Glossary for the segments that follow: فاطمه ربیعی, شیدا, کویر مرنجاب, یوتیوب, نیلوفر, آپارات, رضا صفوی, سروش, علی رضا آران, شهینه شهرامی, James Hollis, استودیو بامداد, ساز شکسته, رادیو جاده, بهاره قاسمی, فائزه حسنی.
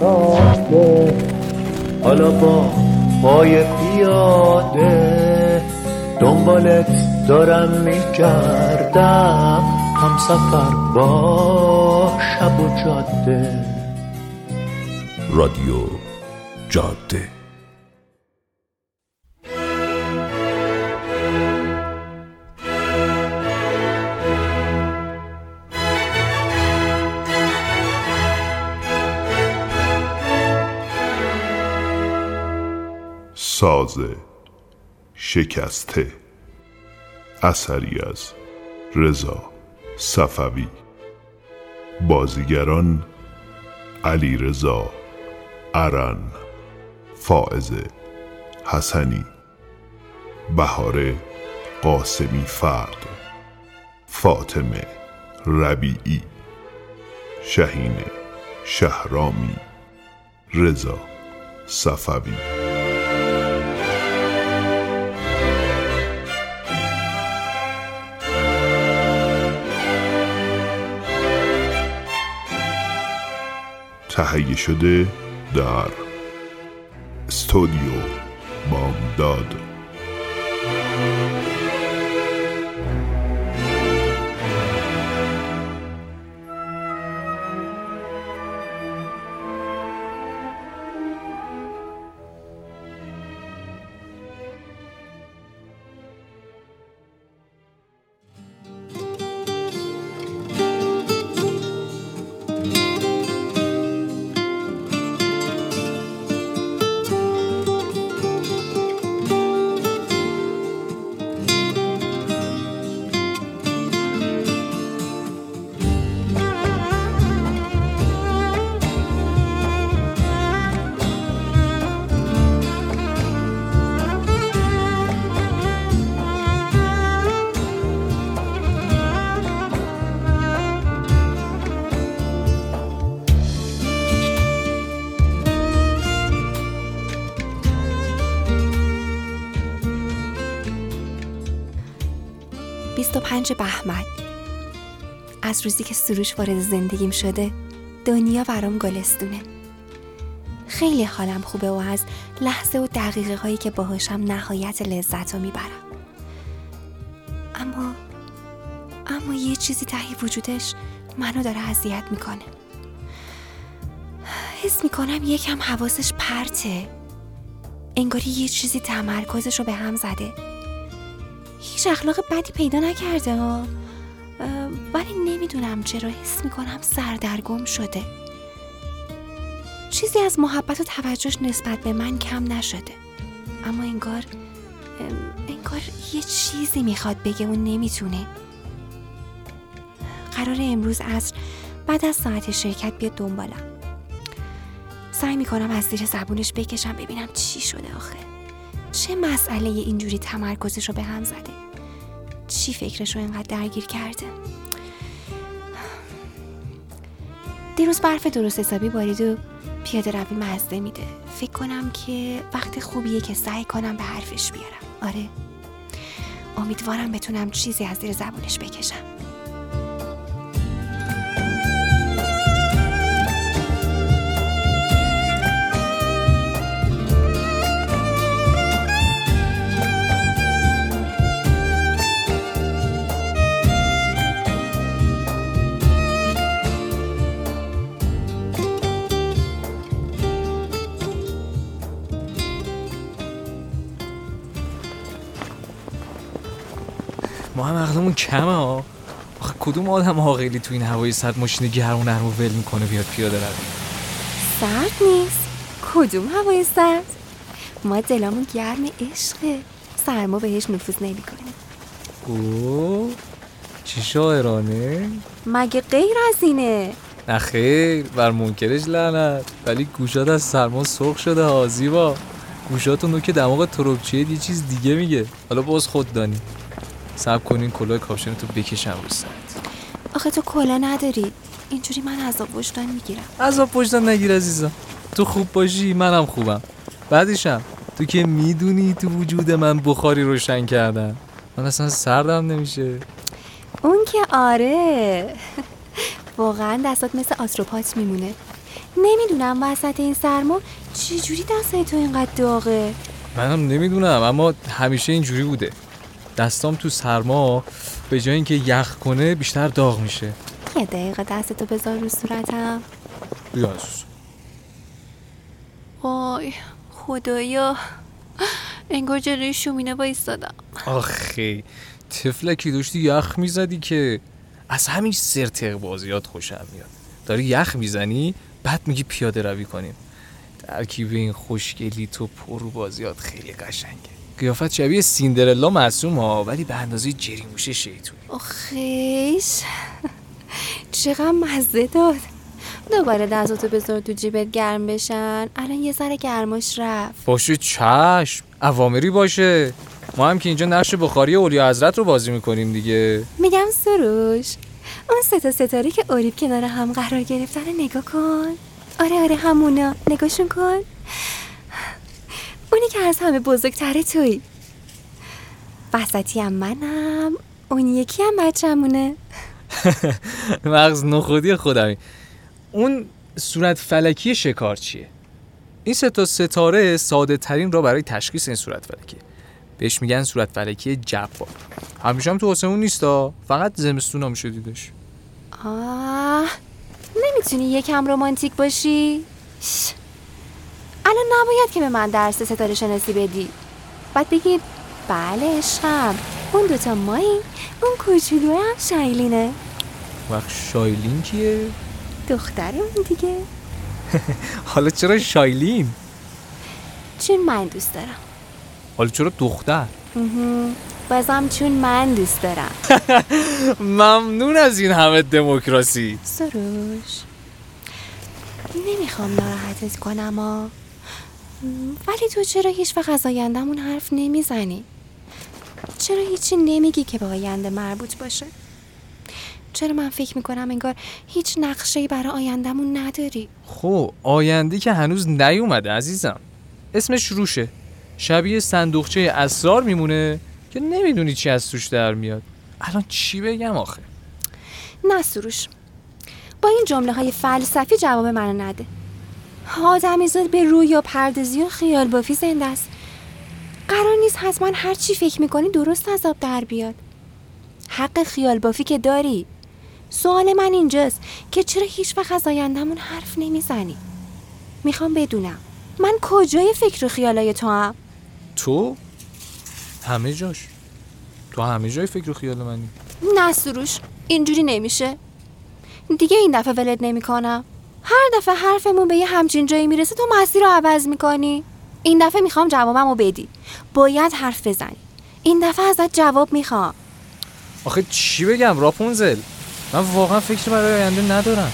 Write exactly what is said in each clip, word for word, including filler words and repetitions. ساده، حالا با پای پیاده دنبالت دارم میگردم، همسفر با شب و جاده. رادیو جاده. ساز شکسته، اثری از رضا صفوی، بازیگران علی رضا آران، فائزه حسنی، بهاره قاسمی فرد، فاطمه ربیعی، شهینه شهرامی، رضا صفوی. تهیه شده در استودیو بامداد. بهمن. از روزی که سروش وارد زندگیم شده دنیا برام گلستونه. خیلی حالم خوبه و از لحظه و دقیقه هایی که باهاشم نهایت لذت رو میبرم. اما اما یه چیزی تهی وجودش منو داره اذیت میکنه. حس میکنم یکم حواسش پرته، انگاری یه چیزی تمرکزش رو به هم زده. هیچ اخلاق بدی پیدا نکرده ها، ولی نمیدونم چرا حس میکنم سردرگم شده. چیزی از محبت و توجهش نسبت به من کم نشده، اما انگار انگار یه چیزی میخواد بگه و نمیتونه. قراره امروز عصر بعد از ساعت شرکت بیاد دنبالم. سعی میکنم از زیر زبونش بکشم ببینم چی شده. آخه چه مسئله اینجوری تمرکزش رو به هم زده؟ چی فکرش رو اینقدر درگیر کرده؟ دیروز برف درست حسابی بارید و پیاده روی مزه میده. فکر کنم که وقت خوبیه که سعی کنم به حرفش بیارم. آره، امیدوارم بتونم چیزی از زیر زبونش بکشم. ما هم عقلمون کمه ها. آخه کدوم آدم عاقلی تو این هوای سرد ماشین گرم نرمو ول میکنه بیاد پیاده روی؟ سرد نیست. کدوم هوای سرد؟ ما دلمون گرم عشقه، سرما بهش نفوذ نمیکنه. اوه چه شاعرانه. مگه غیر از اینه؟ نه خیر، بر منکرش لعنت. ولی گوشات از سرما سرخ شده ها. زیبا گوشاتون رو که دماغ تروبچیه یه چیز دیگه میگه. حالا باز خود دانی. صبر کنین کلاه کاپشن تو بکشم رو سرت. آخه تو کلاه نداری. اینجوری من عذاب وجدان میگیرم. عذاب وجدان نگیر عزیزم. تو خوب باشی منم خوبم. بعدشم تو که میدونی تو وجود من بخاری روشن کردن. من اصلا سردم نمیشه. اون که آره. واقعا دستات مثل آستروپات میمونه. نمیدونم وسط این سرما چی جوری دستای تو اینقدر داغه. منم نمیدونم، اما همیشه اینجوری بوده. دستام تو سرما به جای اینکه یخ کنه بیشتر داغ میشه. یه دقیقه دستتو بذار رو صورتم. بیاس. وای خدایا، انگار جلوی شومینه وایسادم. آخی طفلکی داشتی یخ میزدی که از همین سرتق بازیات خوشم میاد. داری یخ میزنی بعد میگی پیاده روی کنیم. ترکیب این خوشگلی تو پرو بازیات خیلی قشنگه. قیافت شبیه سیندرلا معصوم ها، ولی به اندازه جریموشه شیطون. آخیش چقدر مزه داد. دوباره دستاتو بذار تو جیبت گرم بشن. الان یه ذره گرماش رفت. باشه چشم، اوامری باشه. ما هم که اینجا نقش بخاری اولیا حضرت رو بازی میکنیم دیگه. میگم سروش، اون سه تا ستاره که آریب کنار هم قرار گرفتن نگاه کن. آره آره همونا، نگاهشون کن. اونی که از همه بزرگتره توی وسطی هم منم، اون یکی هم بچه‌مونه. مغز نخودی خودمی. اون صورت فلکی شکار چیه؟ این سه تا ستاره ساده ترین را برای تشخیص این صورت فلکیه. بهش میگن صورت فلکی جبار. همیشه هم تو آسمون نیستا، فقط زمستونا میشه دیدش. آه نمیتونی یکم رمانتیک باشی؟ ش. الان نباید که به من درس ستاره شناسی بدی. بعد بگی بله عشقم، اون دوتا مایی، اون کوچولوه هم شایلینه. وقت شایلین کیه؟ دختر اون دیگه. حالا چرا شایلین؟ چون من دوست دارم. حالا چرا دختر؟ بازم چون من دوست دارم. ممنون از این همه دموکراسی. سروش نمیخوام ناراحتت کنم ها، ولی تو چرا هیچ وقت از آیندمون حرف نمیزنی؟ چرا هیچی نمیگی که به آینده مربوط باشه؟ چرا من فکر میکنم انگار هیچ نقشه‌ای برای آیندمون نداری؟ خب آینده که هنوز نیومده عزیزم. اسمش روشه. شبیه صندوقچه اسرار میمونه که نمیدونی چی از توش در میاد. الان چی بگم آخه؟ نه سروش، با این جمله های فلسفی جواب منو نده. آدمی زاد به رویا پردازی و خیال بافی زنده است. قرار نیست حتما هر چی فکر میکنی درست از آب در بیاد. حق خیال بافی که داری. سوال من اینجاست که چرا هیچ وقت از آیندمون حرف نمیزنی؟ میخوام بدونم من کجای فکر و خیالای تو هم؟ تو؟ همه جاش. تو همه جای فکر و خیال منی. نه سروش اینجوری نمیشه دیگه. این دفعه ولت نمیکنم. هر دفعه حرفمون به یه همچین جایی میرسه تو مسیر رو عوض میکنی. این دفعه میخوام جوابمو بدی. باید حرف بزنی. این دفعه ازت جواب میخوام. آخه چی بگم راپونزل؟ من واقعا فکر برای آینده ندارم.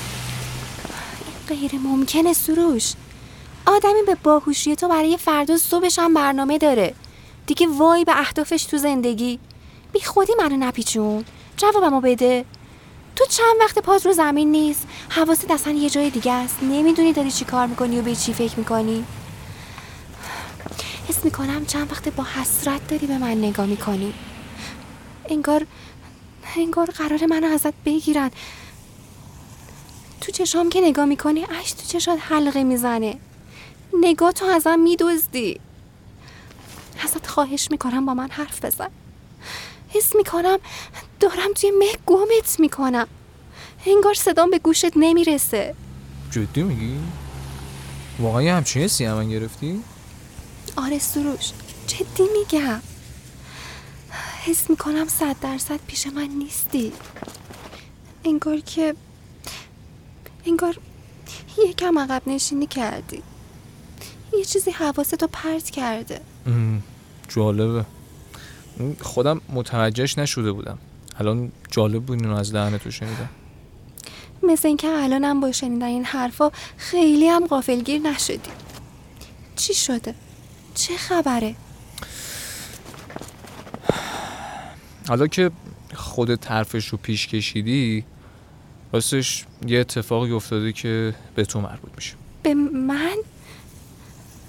این غیر ممکنه سروش. آدمی به باهوشی تو برای فردا صبحش هم برنامه داره دیگه. وای به اهدافش تو زندگی. بی خودی منو نپیچون، جوابمو بده. تو چند وقت پاس رو زمین نیست، حواست اصلا یه جای دیگه است. نمیدونی داری چی کار میکنی و به چی فکر میکنی. حس میکنم چند وقت با حسرت داری به من نگاه میکنی. انگار انگار قراره منو ازت بگیرن. تو چشام که نگاه میکنی اشک تو چشات حلقه میزنه. نگاه تو ازم میدزدی. ازت خواهش میکنم با من حرف بزن. حس میکنم دارم توی مه گمت میکنم. انگار صدام به گوشت نمیرسه. جدی میگی؟ واقعا یه همچین حسی هم من گرفتی؟ آره سروش جدی میگم. حس میکنم صد درصد پیش من نیستی. انگار که انگار یکم عقب نشینی کردی. یه چیزی حواستو پرت کرده. ام. جالبه، خودم متوجهش نشده بودم. الان جالب بود اینو از دهن تو شنیدم. مثل اینکه الانم با شنیدن این حرفا خیلی هم غافلگیر نشدی. چی شده؟ چه خبره؟ حالا که خودت حرفش رو پیش کشیدی، راستش یه اتفاقی افتاده که به تو مربوط میشه. به من؟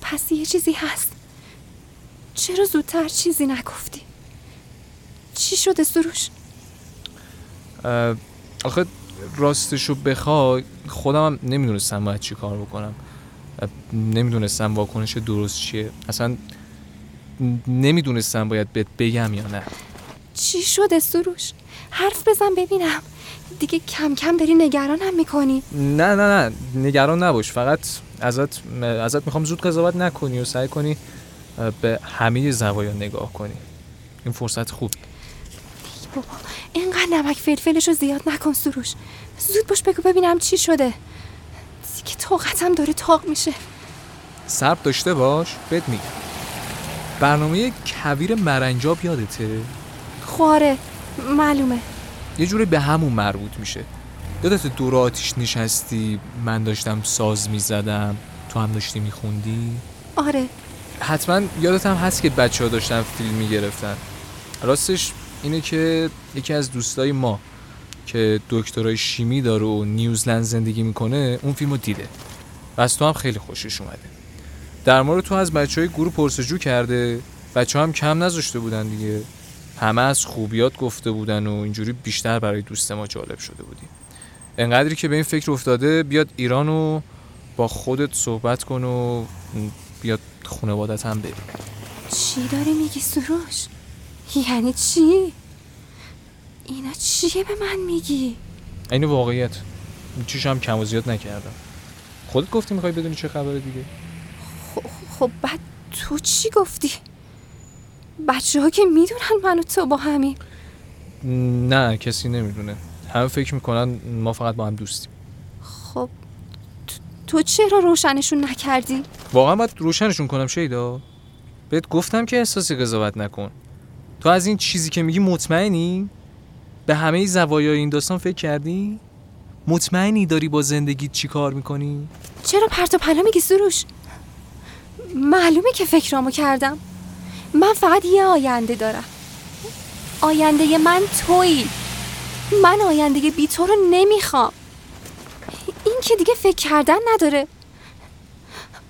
پس یه چیزی هست. چرا زودتر چیزی نگفتی؟ چی شده سروش؟ آخه راستشو بخوای خودم نمیدونستم باید چی کار بکنم، نمیدونستم واکنش درست چیه، اصلا نمیدونستم باید بهت بگم یا نه. چی شده سروش؟ حرف بزن ببینم، دیگه کم کم داری نگرانم میکنی. نه نه نه نگران نباش، فقط ازت ازت میخوام زود قضاوت نکنی و سعی کنی به همه زوایا نگاه کنی. این فرصت خوب. بابا اینقدر نمک فلفلشو زیاد نکن سروش، زود باش بگو ببینم چی شده، دیگه طاقتم داره طاق میشه. صبر داشته باش بهت میگم. برنامه کویر مرنجاب یادته؟ خواره معلومه. یه جوری به همون مربوط میشه. یادت دور آتیش نشستی، من داشتم ساز میزدم، تو هم داشتی میخوندی؟ آره حتما یادتم هست که بچه ها داشتن فیلم میگرفتن. راستش اینه که یکی از دوستای ما که دکترای شیمی داره و نیوزلند زندگی میکنه اون فیلمو دیده و از تو هم خیلی خوشش اومده. در مورد تو از بچهای گروه پرسجو کرده، بچه هم کم نذاشته بودن دیگه، همه از خوبیات گفته بودن و اینجوری بیشتر برای دوست ما جالب شده بودیم. انقدری که به این فکر افتاده بیاد ایران و با خودت صحبت کن و بیاد خانوادت هم ببین. چی داری میگی سروش؟ یعنی چی؟ اینا چیه به من میگی؟ این واقعیت، چیش هم کم و زیاد نکردم. خودت گفتی میخوای بدونی چه خبره دیگه. خب بعد تو چی گفتی؟ بچه ها که میدونن من و تو با همیم. نه کسی نمیدونه، همه فکر میکنن ما فقط با هم دوستیم. خب تو چرا روشنشون نکردی؟ واقعا باید روشنشون کنم شیدا؟ بهت گفتم که احساسی قضاوت نکن. تو از این چیزی که میگی مطمئنی؟ به همه زوایای این داستان فکر کردی؟ مطمئنی داری با زندگیت چی کار میکنی؟ چرا پرت و پلا میگی سروش؟ معلومه که فکرامو کردم. من فقط یه آینده دارم. آینده من تویی. من آینده بی تو رو نمیخوام. این که دیگه فکر کردن نداره.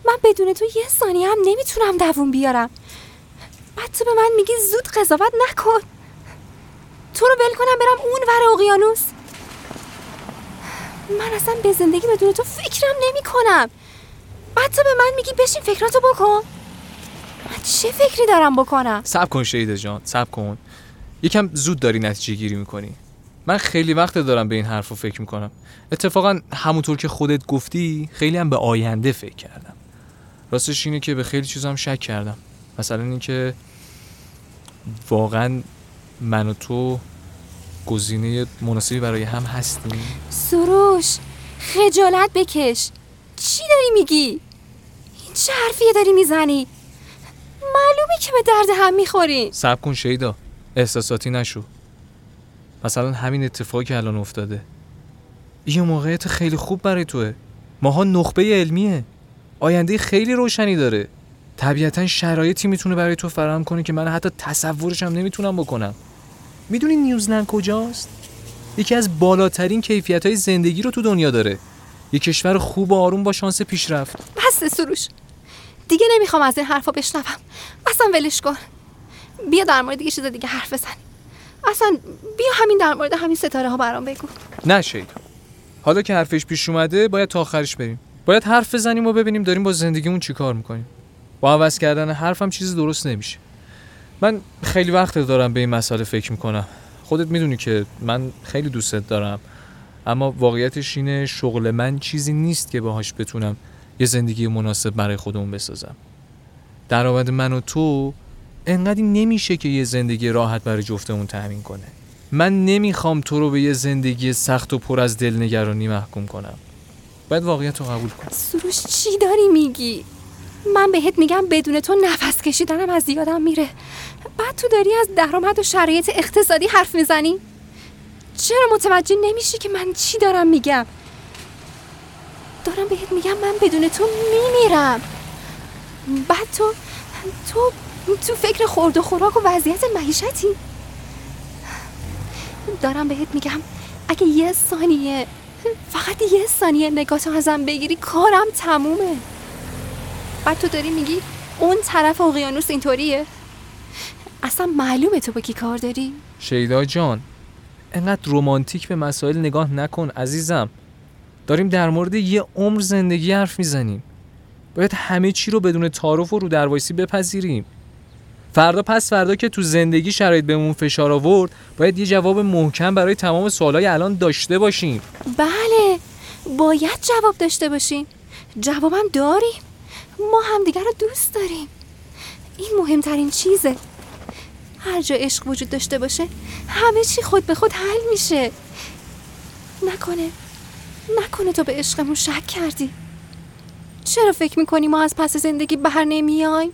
من بدون تو یه ثانیه هم نمیتونم دووم بیارم. بعد تو به من میگی زود قضاوت نکن. تو رو ول کنم برم اون ور اقیانوس؟ من اصلا به زندگی بدون تو فکرم نمی کنم. بعد تو به من میگی بشین فکراتو بکن. من چه فکری دارم بکنم؟ صبر کن شیدا جان، صبر کن. یکم زود داری نتیجه گیری میکنی. من خیلی وقت دارم به این حرفو فکر میکنم. اتفاقا همونطور که خودت گفتی خیلی هم به آینده فکر کردم. راستش اینه که به خیلی چیزام شک کردم. مثلا این که واقعا من و تو گزینه مناسبی برای هم هستیم. سروش خجالت بکش، چی داری میگی؟ این چه حرفیه داری میزنی؟ معلومه که به درد هم میخوریم. صبر کن شیدا، احساساتی نشو. مثلا همین اتفاقی که الان افتاده یه موقعیت خیلی خوب برای توه. ماها نخبه علمیه، آینده خیلی روشنی داره. طبیعتا شرایطی میتونه برای تو فراهم کنه که من حتی تصورش هم نمیتونم بکنم. میدونی نیوزلند کجاست؟ یکی از بالاترین کیفیت‌های زندگی رو تو دنیا داره. یه کشور خوب و آروم با شانس پیشرفت. بس سروش، دیگه نمیخوام از این حرفا بشنوم. اصلا ولش کن. بیا در مورد یه چیز دیگه حرف بزن. اصلا بیا همین در مورد همین ستاره ها برام بگو. نه شیدا، حالا که حرفش پیش اومده باید تا آخرش بریم. باید حرف بزنیم و ببینیم داریم با زندگیمون چیکار میکنیم. با عوض کردن حرفم چیز درست نمیشه. من خیلی وقت دارم به این مسئله فکر میکنم. خودت میدونی که من خیلی دوستت دارم، اما واقعیتش اینه شغل من چیزی نیست که باهاش بتونم یه زندگی مناسب برای خودمون بسازم. درآمد من و تو انقدر نمیشه که یه زندگی راحت برای جفتمون تامین کنه. من نمیخوام تو رو به یه زندگی سخت و پر از دلنگرانی محکوم کنم. باید واقعیت رو قبول کنم. سروش چی داری میگی؟ من بهت میگم بدون تو نفس کشیدنم از یادم میره. بعد تو داری از درآمد و شرایط اقتصادی حرف میزنی؟ چرا متوجه نمیشی که من چی دارم میگم؟ دارم بهت میگم من بدون تو میمیرم. بعد تو تو تو فکر خورد و خوراک و وضعیت معیشتی. دارم بهت میگم اگه یه ثانیه، فقط یه ثانیه نگاهتو ازم بگیری کارم تمومه. بعد تو داری میگی اون طرف اقیانوس اینطوریه. اصلا معلومه تو با کی کار داری؟ شیدا جان اینقدر رمانتیک به مسائل نگاه نکن عزیزم. داریم در مورد یه عمر زندگی حرف میزنیم. باید همه چی رو بدون تعارف و رو دروایسی بپذیریم. فردا پس فردا که تو زندگی شرایط بهمون فشار آورد، باید یه جواب محکم برای تمام سوالای الان داشته باشیم. بله، باید جواب داشته باشیم. جوابم داریم. ما همدیگر رو دوست داریم. این مهمترین چیزه. هر جا عشق وجود داشته باشه، همه چی خود به خود حل میشه. نکنه نکنه تو به عشقمون شک کردی. چرا فکر میکنی ما از پس زندگی بر نمیایم؟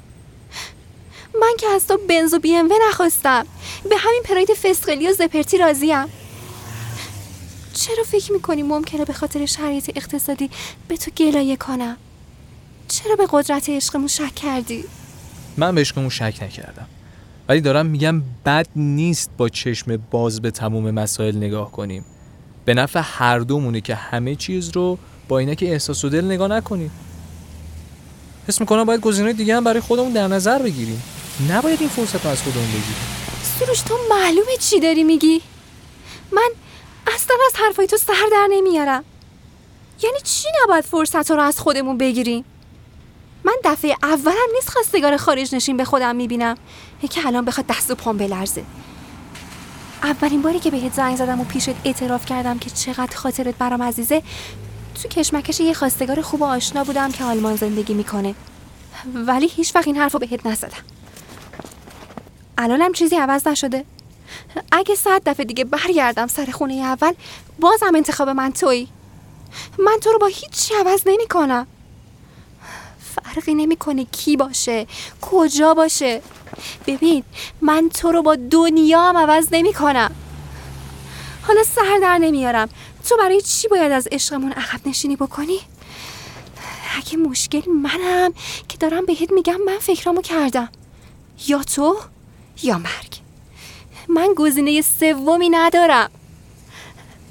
من که از تو بنز و بی ام و نخواستم. به همین پراید فسقلی و زپرتی راضیم. چرا فکر میکنی ممکنه به خاطر شرایط اقتصادی به تو گلایه کنم؟ چرا به قدرت عشقمون شک کردی؟ من به عشقمون شک نکردم، ولی دارم میگم بد نیست با چشم باز به تمام مسائل نگاه کنیم. به نفع هر دومونه که همه چیز رو با اینکه احساس و دل نگاه نکنیم. حس میکنم باید گزینه‌های دیگه هم برای خودمون در نظر بگیریم. نباید این فرصت رو از خودمون بگیریم. سروش تو معلومه چی داری میگی؟ من اصلا از حرفای تو سر در نمیارم. یعنی چی نباید فرصت رو از خودمون بگیریم؟ من دفعه اولم نیست خواستگار خارج نشین به خودم میبینم که الان بخواد دست و پام بلرزه. اولین باری که بهت زنگ زدم و پیشت اعتراف کردم که چقدر خاطرت برام عزیزه، تو کشمکش یه خواستگار خوب و آشنا بودم که آلمان زندگی میکنه، ولی هیچ وقت این حرفو بهت نزدم. الانم چیزی عوض نشده. اگه صد دفعه دیگه برگردم سر خونه اول، بازم انتخاب من تویی. من تو رو با هیچ چی عوض نمیکنم. فرقی نمیکنه کی باشه، کجا باشه. ببین، من تو رو با دنیا هم عوض نمیکنم. حالا سر در نمیارم تو برای چی باید از عشقمون عقب نشینی بکنی؟ اگه مشکل منم که دارم بهت میگم من فکرامو کردم. یا تو یا مرگ. من گزینه سومی ندارم.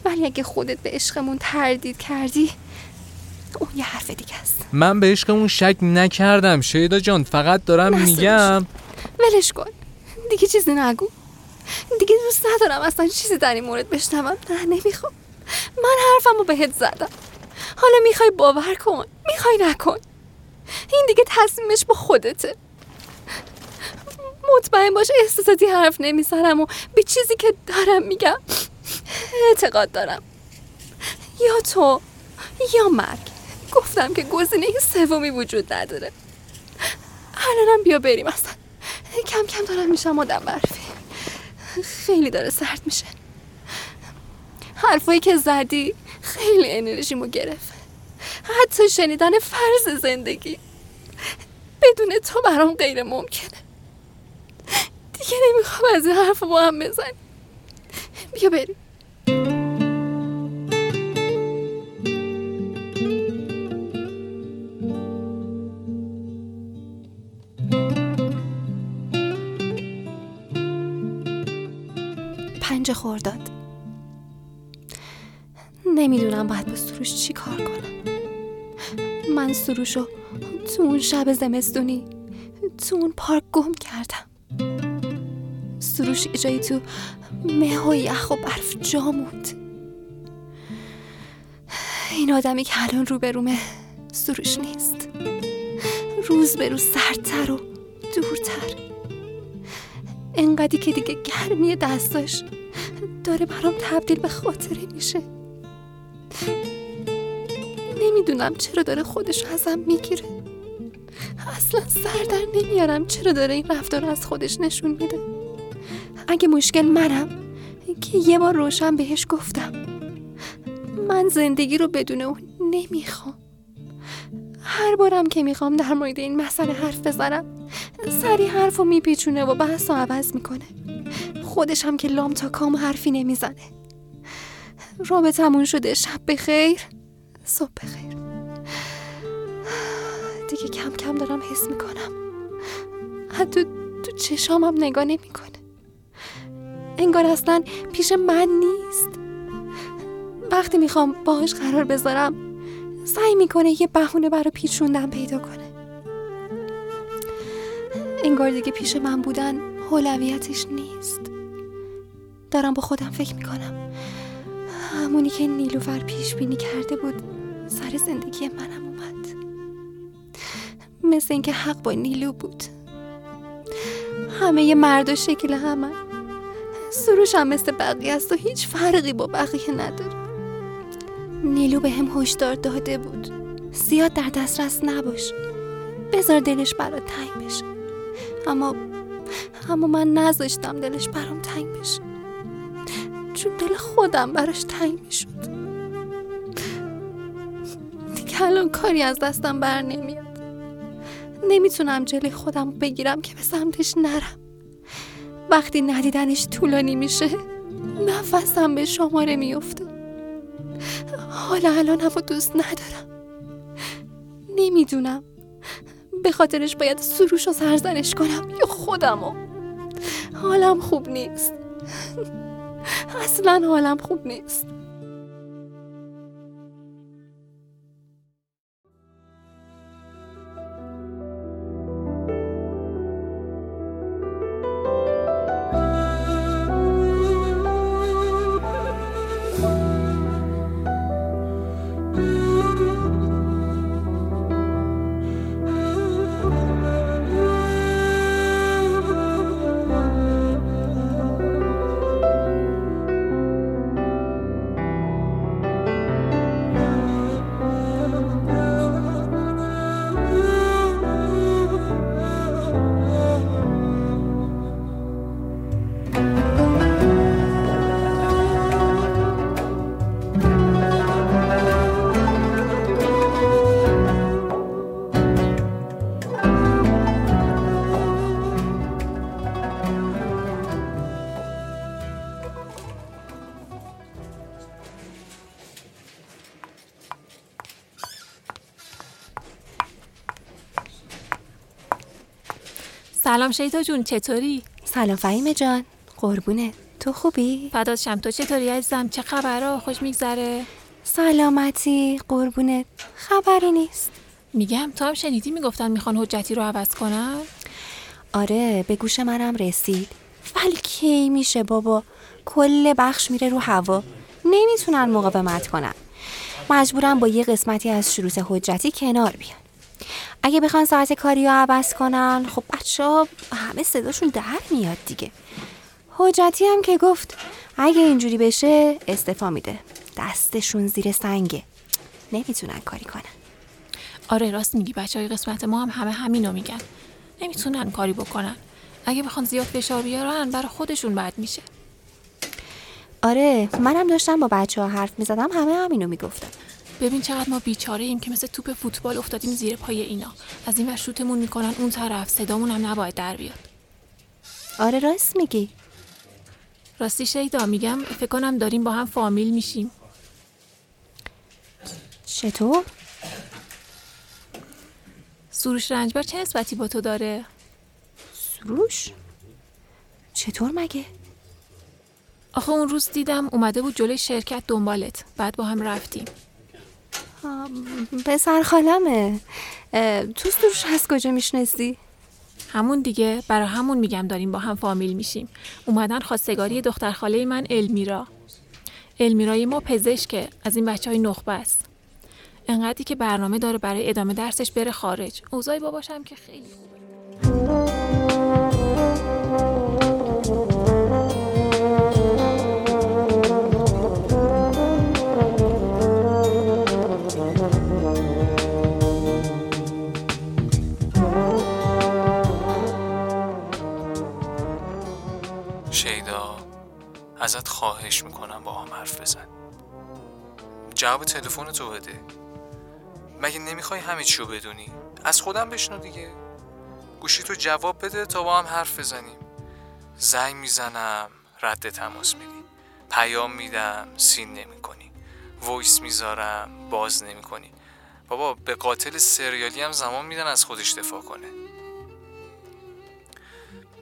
ولی اگه خودت به عشقمون تردید کردی، اون یه حرف دیگه است. من به عشقمون شک نکردم شیدا جان. فقط دارم میگم ولش کن دیگه. چیزی نگو دیگه. دوست ندارم اصلا چیزی در این مورد بشنوم. نه نمیخوام. من حرفمو بهت زدم. حالا میخوای باور کن، میخوای نکن. این دیگه تصمیمش با خودته. مطمئن باش احساساتی حرف نمیزنم و به چیزی که دارم میگم اعتقاد دارم. یا تو یا مرگ. گفتم که گزینه سومی وجود نداره. الانم بیا بریم. اصلا کم کم دارم میشم آدم برفی. خیلی داره سرد میشه. حرفایی که زدی خیلی انرژیمو گرفت. حتی شنیدن فرض زندگی بدون تو برام غیر ممکنه. دیگه نمیخوام از این حرف با هم بزنی. بیا بریم. پنج خرداد. نمیدونم باید با سروش چی کار کنم. من سروشو تو اون شب زمستونی تو اون پارک گم کردم. سروش اجایی تو مه و یخ و برف جا موند. این آدمی که الان روبرومه سروش نیست. روز به روز سردتر و دورتر. انقدری که دیگه گرمی دستاش داره برام تبدیل به خاطره میشه. نمیدونم چرا داره خودش ازم میگیره. اصلا سر در نمیارم چرا داره این رفتار از خودش نشون میده. اگه مشکل منم که یه بار روشن بهش گفتم من زندگی رو بدون اون نمیخوام. هر بارم که میخوام در مورد این مسئله حرف بزنم سری حرفو میپیچونه و بحثو عوض میکنه. خودش هم که لام تا کام حرفی نمیزنه. رابطمون شده شب بخیر صبح بخیر. دیگه کم کم دارم حس میکنم حتی تو چشامم نگاه نمیکنه. انگار اصلا پیش من نیست. وقتی میخوام باهاش قرار بذارم سعی میکنه یه بهونه برای پیچوندن پیدا کنه. انگار دیگه پیش من بودن اولویتش نیست. دارم با خودم فکر میکنم همونی که نیلوفر پیش بینی کرده بود سر زندگی منم اومد، مثل اینکه حق با نیلو بود. همه ی مردا شکل همه، سروش هم مثل بقیه است و هیچ فرقی با بقیه نداره. نیلو به هم هشدار داده بود زیاد در دسترس نباش، بذار دلش برات تنگ بشه، اما اما من نذاشتم دلش برام تنگ بشه، چون دل خودم براش تنگ میشد. دیگه الان کاری از دستم بر نمیاد، نمیتونم جلوی خودم بگیرم که به سمتش نرم. وقتی ندیدنش طولانی میشه نفسم به شماره میفته. حالا الان هم دوست ندارم، نمیدونم به خاطرش باید سروش رو سرزنش کنم یا خودمو. حالم خوب نیست، اصلا حالم خوب نیست. سلام شیدا جون، چطوری؟ سلام فهیمه جان، قربونه، تو خوبی؟ فدات شم، تو چطوری عزیزم؟ چه خبره؟ خوش میگذره؟ سلامتی قربونه، خبری نیست. میگم تو هم شنیدی میگفتن میخوان حجتی رو عوض کنن؟ آره به گوش منم رسید، ولی کی میشه بابا، کل بخش میره رو هوا، نمیتونن مقاومت کنن، مجبورن با یه قسمتی از شروط حجتی کنار بیان. اگه بخوان ساعت کاری رو عوض کنن خب بچه ها همه صداشون در میاد دیگه. حجتی هم که گفت اگه اینجوری بشه استعفا میده، دستشون زیر سنگه، نمیتونن کاری کنن. آره راست میگی، بچه های قسمت ما هم همه همینو میگن، نمیتونن کاری بکنن، اگه بخوان زیاد فشار بیارن برای خودشون بد میشه. آره منم داشتم با بچه ها حرف میزدم، همه همینو میگفتن. ببین چقدر ما بیچاره ایم که مثل توپ فوتبال افتادیم زیر پای اینا، از این ور شوتمون میکنن اون طرف، صدامون هم نباید در بیاد. آره راست میگی. راستی شیدا میگم فکر کنم داریم با هم فامیل میشیم. چطور؟ سروش رنجبر چه نسبتی با تو داره؟ سروش؟ چطور مگه؟ آخه اون روز دیدم اومده بود جلوی شرکت دنبالت، بعد با هم رفتیم. پسر خالمه. تو سروش از کجا میشناسی؟ همون دیگه، برای همون میگم داریم با هم فامیل میشیم. اومدن خواستگاری دختر خاله من المیرا. المیرای ما پزشکه، از این بچهای نخبه است. انقدری که برنامه داره برای ادامه درسش بره خارج. اوضاع باباش هم که خیلی خوبه. ازت خواهش میکنم با هم حرف بزن، جواب تلفنتو بده. مگه نمیخوای همه چیو بدونی؟ از خودم بشنو دیگه. گوشیتو جواب بده تا با هم حرف بزنیم. زنگ میزنم رد تماس میدی، پیام میدم سین نمیکنی، وایس میذارم باز نمیکنی. بابا به قاتل سریالی هم زمان میدن از خودش دفاع کنه.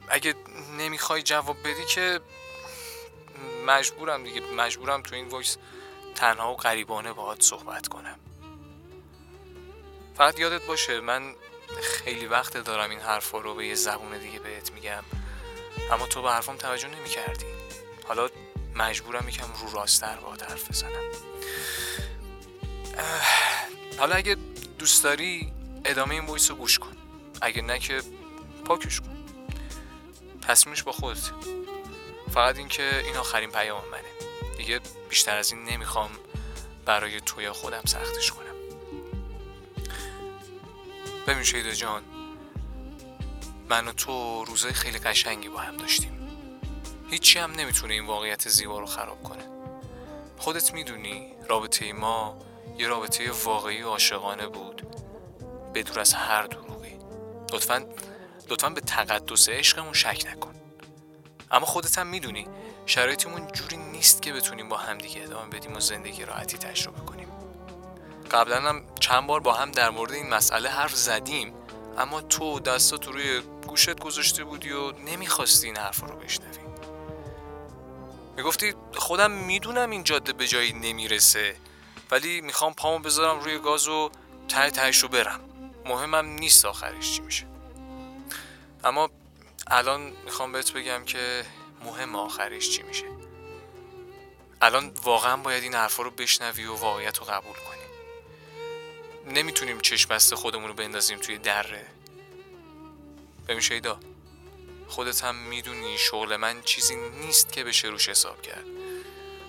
اگه نمیخوای جواب بدی که مجبورم دیگه، مجبورم تو این وایس تنها و غریبانه باهات صحبت کنم. فقط یادت باشه من خیلی وقت دارم این حرفا رو به یه زبون دیگه بهت میگم، اما تو به حرفام توجه نمی کردی. حالا مجبورم یکم رو راست‌تر باهات حرف بزنم. حالا اگه دوست داری ادامه این وایسو گوش کن، اگه نه که پاکش کن. تصمیمش با خودت. فقط این که این آخرین پیام منه. دیگه بیشتر از این نمیخوام برای تو یا خودم سختش کنم. ببین شیدا جان، من و تو روزای خیلی قشنگی با هم داشتیم. هیچی هم نمیتونه این واقعیت زیبا رو خراب کنه. خودت میدونی رابطه ما یه رابطه واقعی و عاشقانه بود، بدور از هر دروغی. لطفاً لطفاً به تقدس عشقمون شک نکن. اما خودت هم میدونی شرایطمون جوری نیست که بتونیم با هم دیگه ادامه بدیم و زندگی راحتی تجربه کنیم. قبلاً هم چند بار با هم در مورد این مسئله حرف زدیم، اما تو دستات روی گوشت گذاشته بودی و نمیخواستی این حرف رو بشنوی. میگفتی خودم میدونم این جاده به جایی نمیرسه، ولی میخوام پامو بذارم روی گاز و ته تهش رو برم، مهمم نیست آخرش چی میشه. اما الان میخوام بهت بگم که مهم آخرش چی میشه. الان واقعا باید این حرفا رو بشنوی و واقعیت رو قبول کنی. نمیتونیم چشم بسته خودمون رو بندازیم توی دره. ببین شیدا، خودت هم میدونی شغل من چیزی نیست که بشه روش حساب کرد.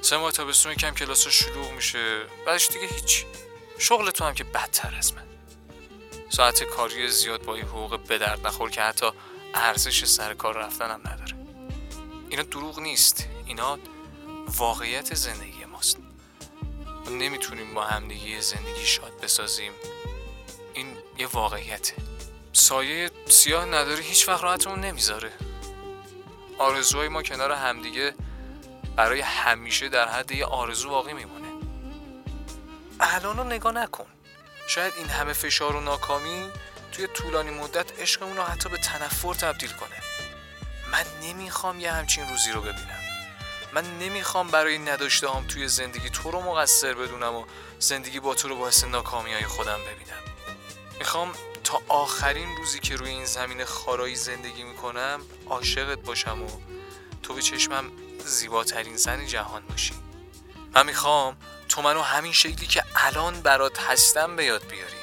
سه ماه تابستون کم کلاسا شلوغ میشه، بعدش دیگه هیچ. شغل تو هم که بدتر از من. ساعت کاری زیاد با این حقوق به درد نخور که حتی ارزش سر کار رفتن هم نداره. اینا دروغ نیست، اینا واقعیت زندگی ماست. ما نمیتونیم با همدیگه زندگی شاد بسازیم. این یه واقعیته. سایه سیاه نداره، هیچ وقت راحتمون نمیذاره. آرزوهای ما کنار همدیگه برای همیشه در حد یه آرزو واقعی میمونه. الانو نگاه نکن. شاید این همه فشار و ناکامی توی طولانی مدت عشقمون رو حتی به تنفر تبدیل کنه. من نمیخوام یه همچین روزی رو ببینم. من نمیخوام برای نداشتهام توی زندگی تو رو مقصر بدونم و زندگی با تو رو باعث ناکامی‌های خودم ببینم. میخوام تا آخرین روزی که روی این زمین خارایی زندگی میکنم عاشقت باشم و تو به چشمم زیباترین زن جهان باشی. من میخوام تو منو همین شکلی که الان برات هستم به یاد بیاری.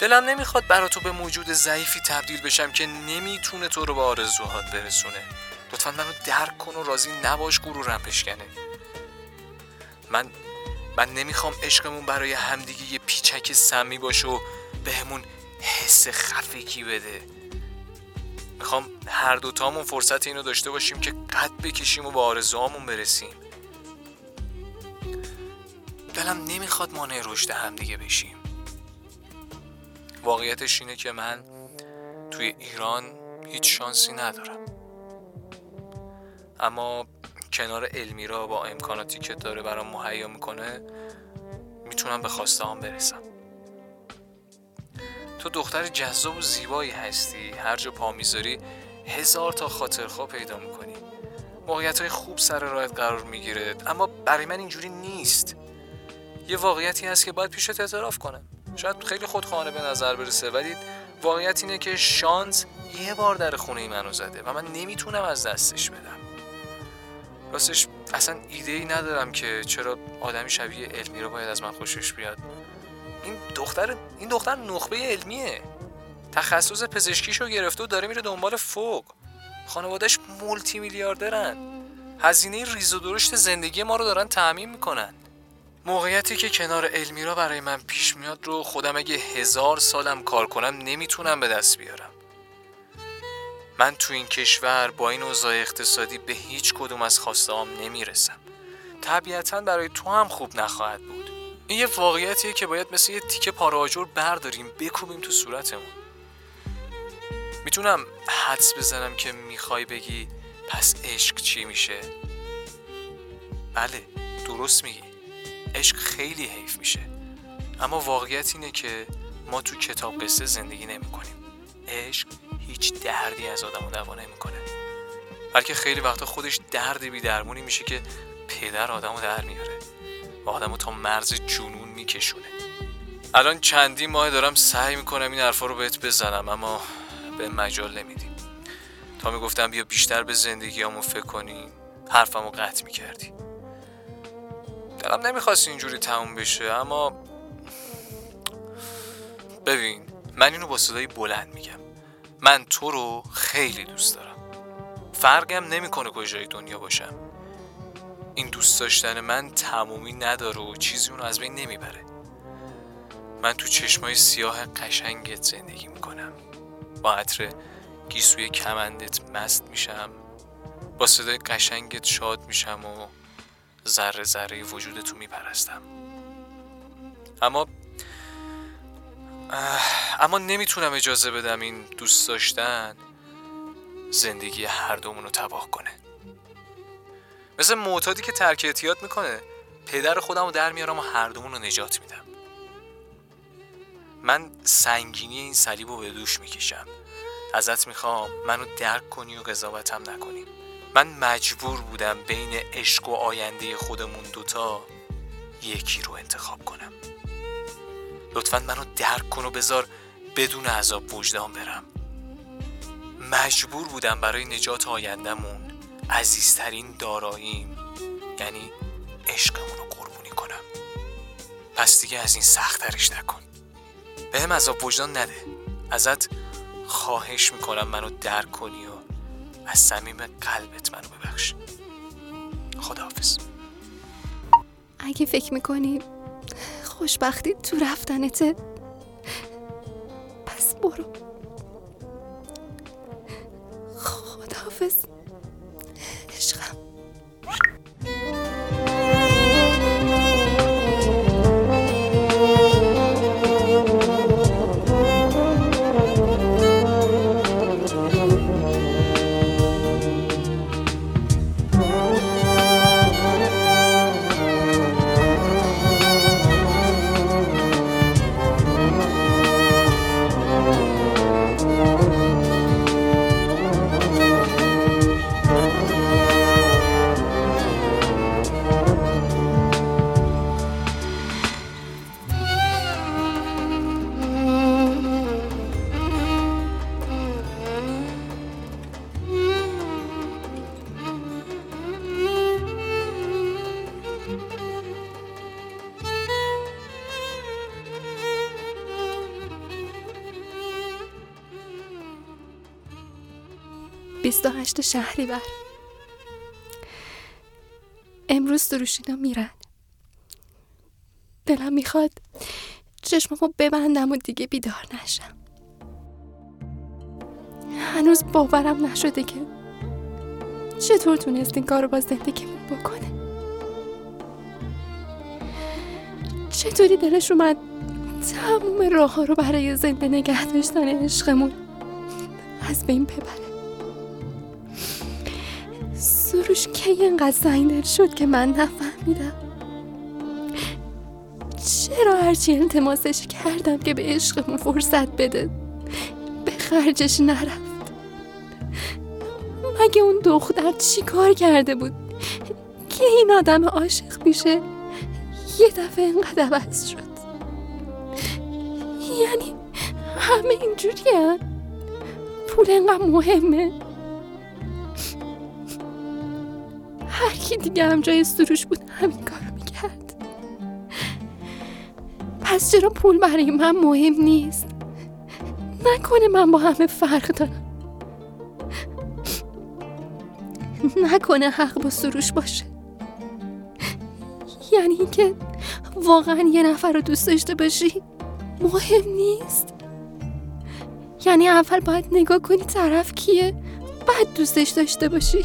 دلم نمیخواد برات تو به موجود ضعیفی تبدیل بشم که نمیتونه تو رو به آرزوهات برسونه. لطفاً منو درک کن و راضی نباش غرورم بشکنه. من من نمیخوام عشقمون برای همدیگه یه پیچک سمی باشه و بهمون حس خفگی بده. میخوام هر دوتامون فرصت اینو داشته باشیم که قد بکشیم و به آرزوهامون برسیم. دلم نمیخواد مانع رشد هم دیگه بشیم. واقعیتش اینه که من توی ایران هیچ شانسی ندارم. اما کنار المیرا با امکاناتی که داره برام مهیا میکنه میتونم به خواستهام برسم. تو دختر جذاب و زیبایی هستی. هر جا پا میذاری هزار تا خاطرخواه پیدا میکنی. موقعیت‌های خوب سر راهت قرار میگیره. اما برای من اینجوری نیست. یه واقعیتی هست که باید پیشت اعتراف کنم. شاید خیلی خودخواهانه به نظر برسه، ولی واقعیت اینه که شانس یه بار در خونه منو زده و من نمیتونم از دستش بدم. راستش اصلا ایده‌ای ندارم که چرا آدمی شبیه المیرا باید از من خوشش بیاد. این دختر این دختر نخبه علمیه. تخصص پزشکیشو گرفته و داره میره دنبال فوق. خانواده‌اش مولتی میلیاردرن. هزینه ریز و درشت زندگی ما رو دارن تأمین میکنن. موقعیتی که کنار المیرا برای من پیش میاد رو خودم اگه هزار سالم کار کنم نمیتونم به دست بیارم. من تو این کشور با این اوضاع اقتصادی به هیچ کدوم از خواسته‌ام نمیرسم. طبیعتاً برای تو هم خوب نخواهد بود. این یه واقعیتیه که باید مثل یه تیکه پاره آجر برداریم بکوبیم تو صورتمون. میتونم حدس بزنم که میخوای بگی پس عشق چی میشه؟ بله، درست میگی. عشق خیلی حیف میشه. اما واقعیت اینه که ما تو کتاب قصه زندگی نمیکنیم. عشق هیچ دردی از آدمو دوا نمیکنه. بلکه خیلی وقتا خودش درد بی درمونی میشه که پدر آدمو در میاره. و آدمو تا مرز جنون میکشونه. الان چندی ماه دارم سعی میکنم این حرفا رو بهت بزنم، اما به مجال نمیدیم. تا میگفتم بیا بیشتر به زندگیامون فکر کنیم، حرفمو قطع میکردی. دلم نمیخواست اینجوری تموم بشه، اما ببین، من اینو با صدای بلند میگم، من تو رو خیلی دوست دارم. فرقم نمیکنه کجای دنیا باشم. این دوست داشتن من تمومی نداره و چیزی اونو از بین نمیبره. من تو چشمای سیاه قشنگت زندگی میکنم، با عطر گیسوی کمندت مست میشم، با صدای قشنگت شاد میشم و ذره ذره وجودتو میپرستم. اما اما نمیتونم اجازه بدم این دوست داشتن زندگی هر دومونو تباه کنه. مثل معتادی که ترک اعتیاد میکنه، پدر خودمو در میارم و هر دومونو نجات میدم. من سنگینی این صلیبو به دوش میکشم. ازت میخوام منو درک کنی و قضاوتم نکنی. من مجبور بودم بین عشق و آینده خودمون دوتا یکی رو انتخاب کنم. لطفاً منو درک کن و بذار بدون عذاب وجدان برم. مجبور بودم برای نجات آیندمون عزیزترین داراییم، یعنی عشقمون رو قربونی کنم. پس دیگه از این سخت‌ترش نکن. بهم عذاب وجدان نده. ازت خواهش میکنم منو درک کنی و از صمیم قلبت منو ببخش. خداحافظ. اگه فکر میکنی خوشبختی تو رفتنته، پس برو. خداحافظ عشقم. بیست و هشت شهریور. امروز سروشیدا میرن. دلم میخواد چشممو ببندم و دیگه بیدار نشم. هنوز باورم نشده که چطور تونست این کارو با زندگیمون بکنه. چطوری دلش اومد تموم راه‌ها رو برای زنده نگه داشتن عشقمون از بین ببره. سروش کی اینقدر سنگدل شد که من نفهمیدم؟ چرا هرچی التماسش کردم که به عشقمون فرصت بده به خرجش نرفت؟ مگه اون دختر چی کار کرده بود که این آدم عاشق میشه یه دفعه اینقدر عوض شد؟ یعنی همه اینجوری هم؟ پول اینقدر مهمه؟ هر کی دیگه هم جای سروش بود همین کارو میکرد. پس چرا پول برای من مهم نیست؟ نکنه من با همه فرق دارم؟ نکنه حق با سروش باشه؟ یعنی اینکه واقعا یه نفر رو دوست داشته باشی مهم نیست؟ یعنی اول باید نگاه کنی طرف کیه بعد دوستش داشته باشی؟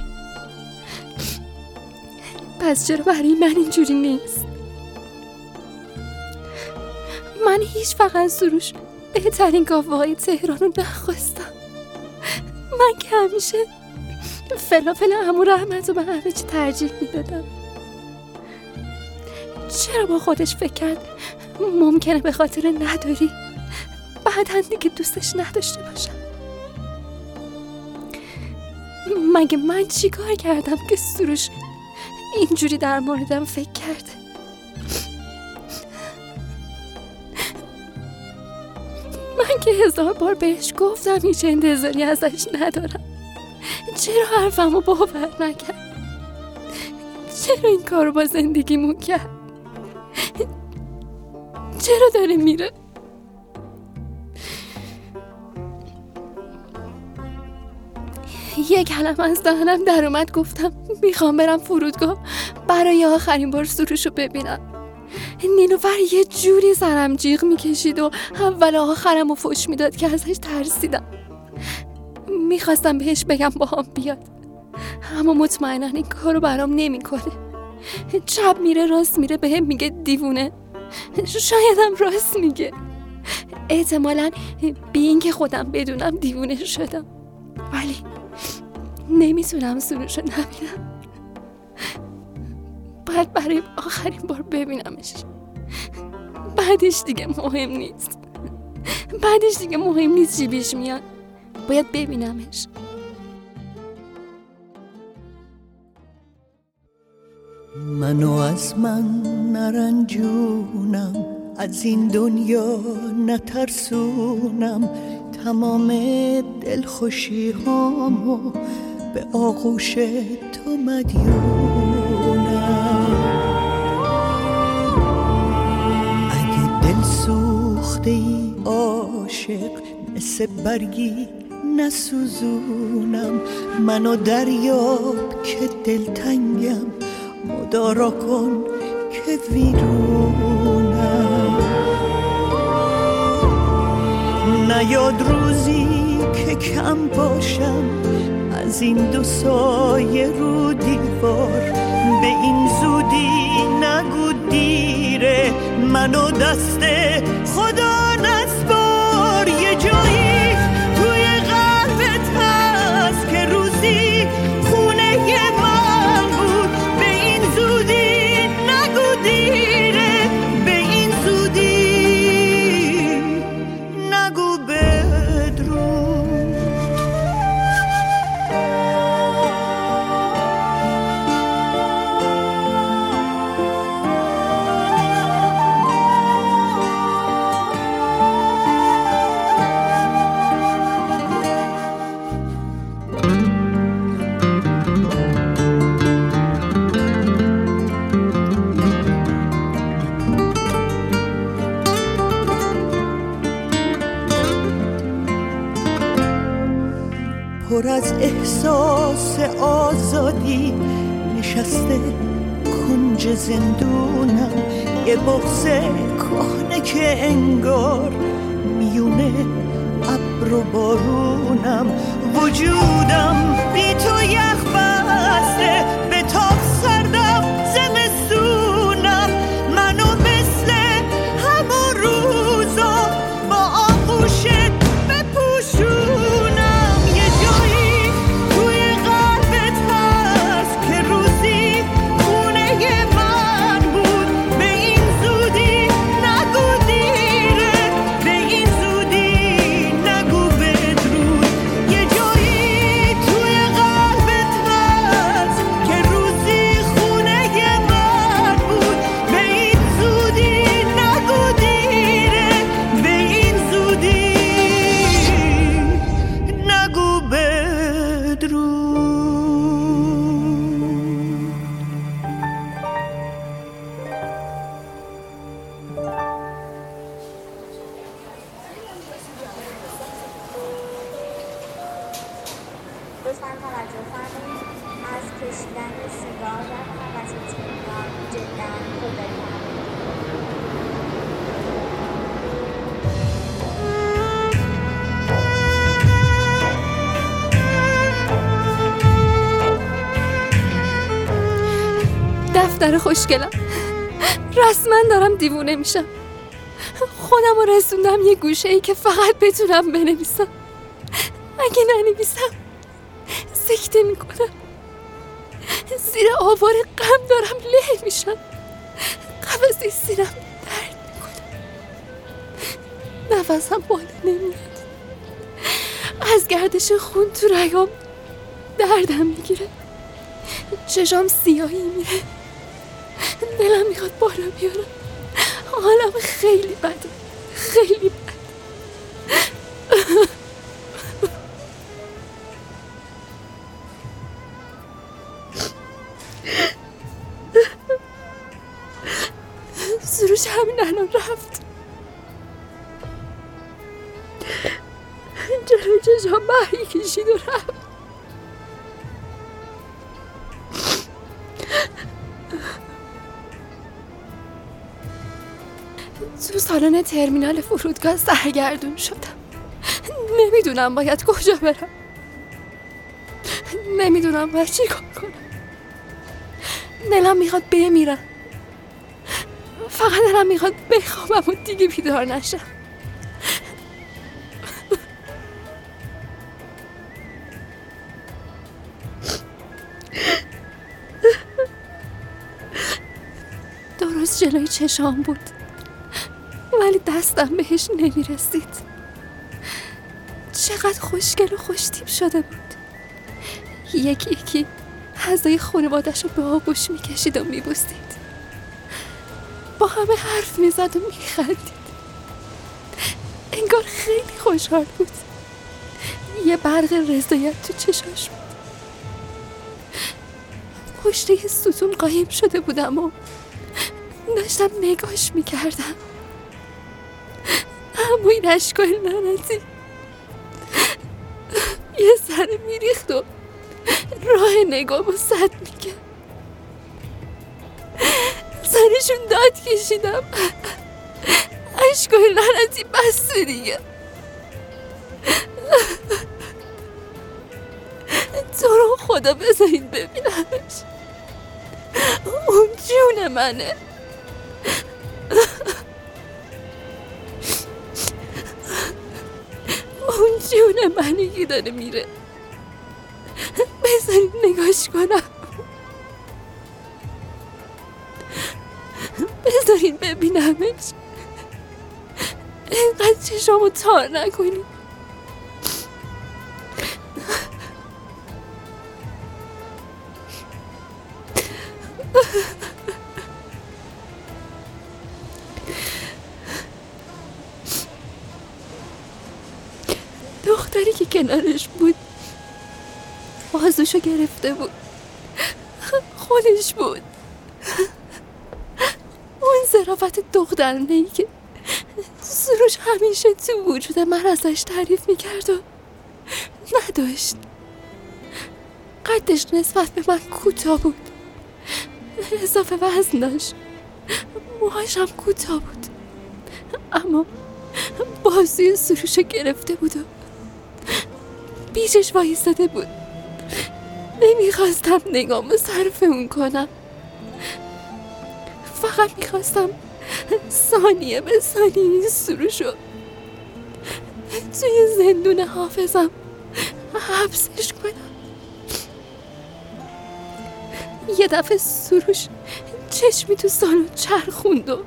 پس چرا برای من اینجوری نیست؟ من هیچ فقط سروش بهترین گاوهای تهران رو نخواستم. من که همیشه فلافل عمو رحمت رو به همه چی ترجیح میدادم. چرا با خودش فکر کرد ممکنه به خاطر نداری بعدن دیگه دوستش نداشته باشم؟ مگه من چی کار کردم که سروش اینجوری در موردم فکر کرده؟ من که هزار بار بهش گفتم هیچ انتظاری ازش ندارم. چرا حرفمو باور نکرد؟ چرا این کارو با زندگیمون کرد؟ چرا داره میره؟ یک کلمه از دهنم در اومد، گفتم میخوام برم فرودگاه برای آخرین بار سروشو ببینم. نیلوفر یه جوری سرم جیغ میکشید و اول آخرم رو فوش میداد که ازش ترسیدم. میخواستم بهش بگم با هم بیاد، اما مطمئنن این کارو برام نمیکنه. چپ میره راست میره، بهم میگه دیوونه. شایدم راست میگه. احتمالاً بی این که خودم بدونم دیوونه شدم، ولی نمیتونم سروشو نبینم. باید برای آخرین بار ببینمش. بعدش دیگه مهم نیست. بعدش دیگه مهم نیست چی پیش میاد. باید ببینمش. منو از من نرنجونم، از این دنیا نترسونم، تمام دلخوشی هامو به آغوش تو مدیونم. اگه دل سوخته ای عاشق، مثل برگی نسوزونم. منو دریاب که دلتنگم، مدارا کن که ویرونم. نیاد روزی که کم باشم از این دو سایه رو دیوار. به این زودی نگو دیره، منو دست خدا نسپار. یه جایی توی قلبت هست که روزی خونه یه من بود. به این زودی نگو دیره، به این زودی نگو بدرون. پر از احساس آزادی نشسته کنج زندونم. یه بغض کهنه که انگار میونه ابر و بارونم. وجودم بی تو یخ بسته، به تاب سردم زمستونم. منو مثل همون روزا با آغوشت بپوشون. دفتر خوشگلم، رسما دارم دیوونه میشم. خودم رو رسوندم یه گوشه ای که فقط بتونم بنویسم. اگه ننویسم سکته میکنم. زیر آوار غم دارم له میشم. قفسه سینم درد میکنه. نفسم بالا نمیاد. از گردش خون تو رگام دردم میگیره. چشام سیاهی میره. دلم میخواد بالا بیارم. حالم خیلی بده، خیلی بده. جلو چشم ماهی کشید و رفت. تو سالن ترمینال فرودگاه سرگردون شدم. نمیدونم باید کجا برم، نمیدونم باید چی کار کنم. دلم میخواد بمیرم، فقط دلم میخواد بخوابم و دیگه بیدار نشم. درست جلوی چشام بود ولی دستم بهش نمیرسید. چقدر خوشگل و خوشتیپ شده بود. یکی یکی اعضای خانواده‌اش رو به آغوش می‌کشید و می‌بوسید. با همه حرف می‌زد و می‌خندید. انگار خیلی خوشحال بود. یه برق رضایت تو چشاش بود. پشت ستون قایم شده بودم و داشتم نگاش می‌کردم. اما این اشکال ننتی یه سر میریخت و راه نگام رو سد میکرد. سرشون داد کشیدم اشکای لعنتی بسته دیگه. تو رو خدا بذارید ببینمش، اون جون منه. اون جون منی که داره میره، بذارید نگاش کنم، بذارید ببینمش. اینقدر چشامو تار نکنید. دختری که کنارش بود بازوشو گرفته بود، خودش بود. اون ظرافت دخترانه‌ای که سروش همیشه تو وجود من ازش تعریف میکرد و نداشت. قدش نسبت به من کوتاه بود، اضافه وزن داشت. موهاش هم کوتاه بود اما بازوی سروشو گرفته بود و بیشش وایستاده بود. نمیخواستم نگامو صرف اون کنم، فقط میخواستم ثانیه به ثانیه این سروشو توی زندون حافظم حبسش کنم. یه دفعه سروش چشمی تو سالن چرخوند و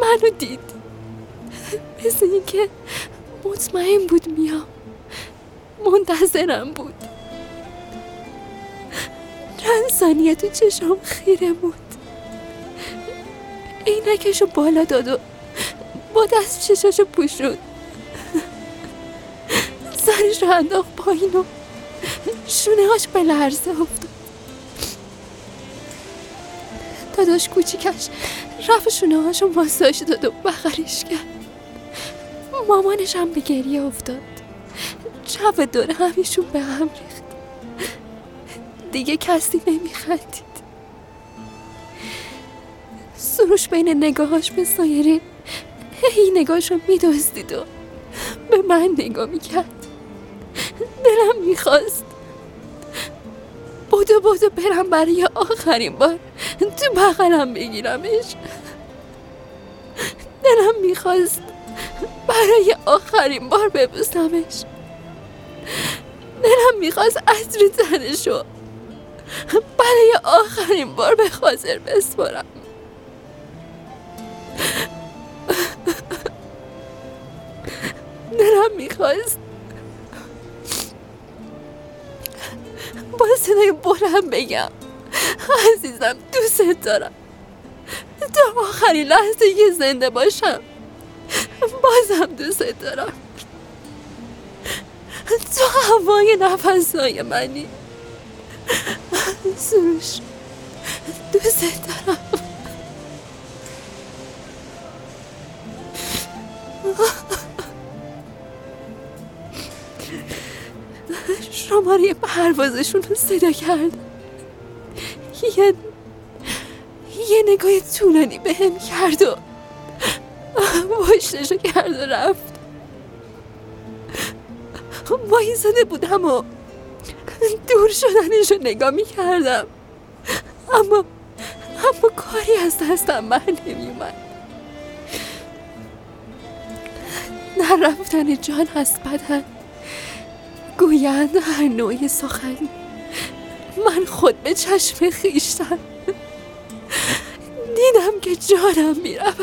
منو دید، مثل این که مطمئن بود میام، منتظرم بود. چند ثانیه تو چشم خیره بود. عینکشو بالا داد و با دست چشاشو پوشوند. سرشو انداخت پایین و شونه‌هاش به لرزه افتاد. داداش کوچیکش رفت شونه‌هاشو ماساژ داد و بغلش کرد. مامانش هم به گریه افتاد. چپ دور همیشون به هم ریخت. دیگه کسی نمیخندید. سروش بین نگاهاش به سایرین هی نگاهش رو میدوزدید و به من نگاه میکرد. دلم میخواست بودو بودو برم برای آخرین بار تو بغلم بگیرمش. دلم میخواست برای آخرین بار ببوسمش. دلم میخواست عطر تنشو برای آخرین بار به خاطر بسپارم. دلم میخواست با صدای بلند بگم عزیزم دوست دارم، تا آخرین لحظه که زنده باشم بازم دوست دارم. تو هوای نفسهای منی سروش، دوست دارم. شماره پروازشون رو صدا کرد. یه یه نگاه طولانی به هم کرد و باشتشو کرد و رفت. ماهی زده بودم و دور شدنشو نگاه می کردم، اما اما کاری از دستم بر نمی اومد. نرفتن جان از بدن گویند هر نوعی سخنی، من خود به چشم خویشتن دیدم که جانم می رود.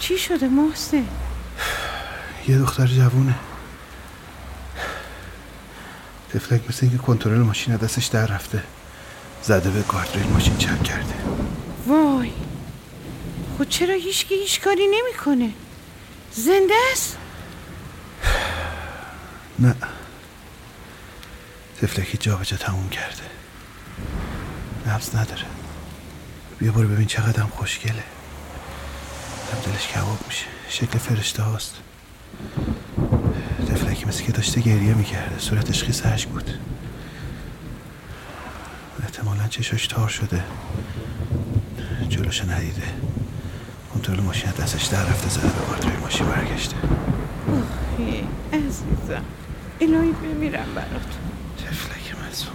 چی شده محسن؟ یه دختر جوونه تفلک، مثل اینکه کنترل ماشین دستش در رفته، زده به گاردریل ماشین چرک کرده. وای، خود چرا هیچکی هیچ کاری نمی کنه؟ زنده است؟ نه، تفلکی جا به جا تموم کرده، نبض نداره. بیا برو ببین چقدر هم خوشگله، دلش کباب میشه، شکل فرشته هاست. تفلکی مثل که داشته گریه میکرده، صورتش خیس اشک بود، احتمالا چشاش تار شده، جلوش ندیده، کنترل ماشین دستش در رفته، زده به گاردریل ماشین برگشته. آخی عزیزم، الهی بمیرم برات. تفلکی مظلوم.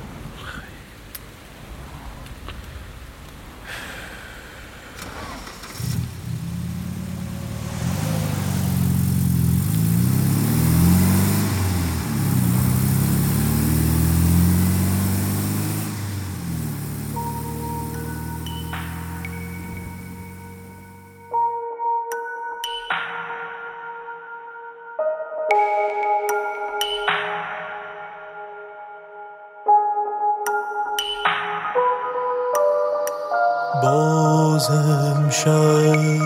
بازم شد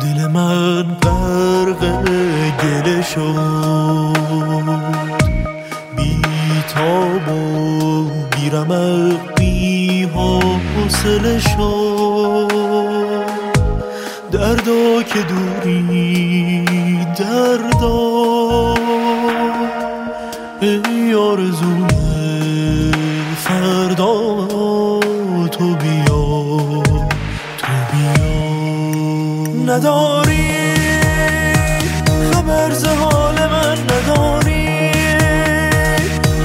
دل من غرق گله شد، بی تاب و بی رمق بی حوصله شد. دردا که دوری دردا ای آرزوم فردا، تو بیا تو بیا. نداری خبر ز حال من، نداری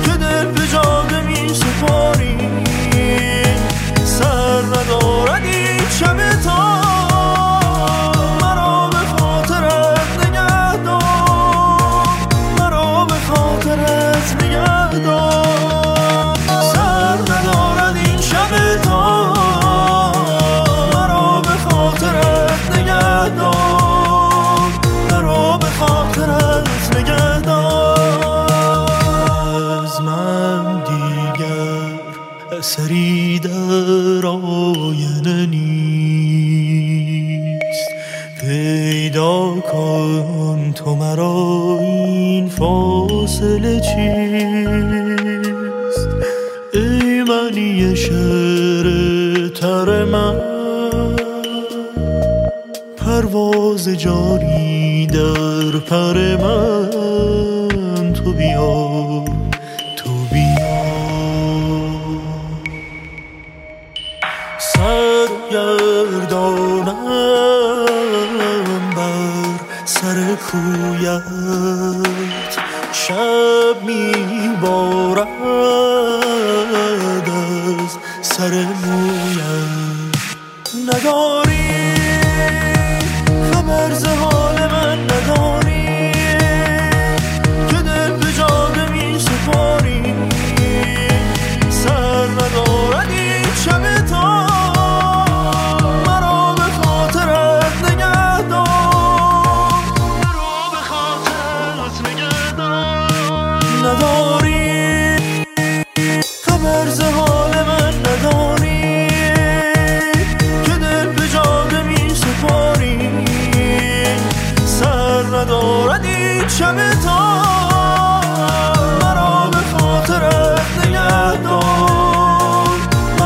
که دل به جاده می سپاری. سر ندارد این شب تا مرا به خاطرت نگه دار، مرا به خاطرت نگه دار. سری در آینه نیست، پیدا کن تو مرا این فاصله چیست. ای معنی شعر تر من، پرواز جاری در پر من. تو بیا گردانم بر سر کویت، شب میبارد از سر مویت. نداری خبر ز حال من، نداری که دل به جاده می سپاری. سر ندارد این شب تا شب تا مرا به خاطرت نگه دار،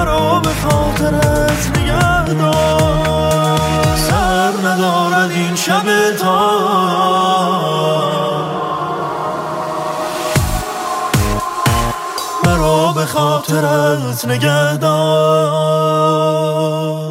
مرا به خاطرت نگه دار. سر ندارد این شب تا مرا به خاطرت نگه دار.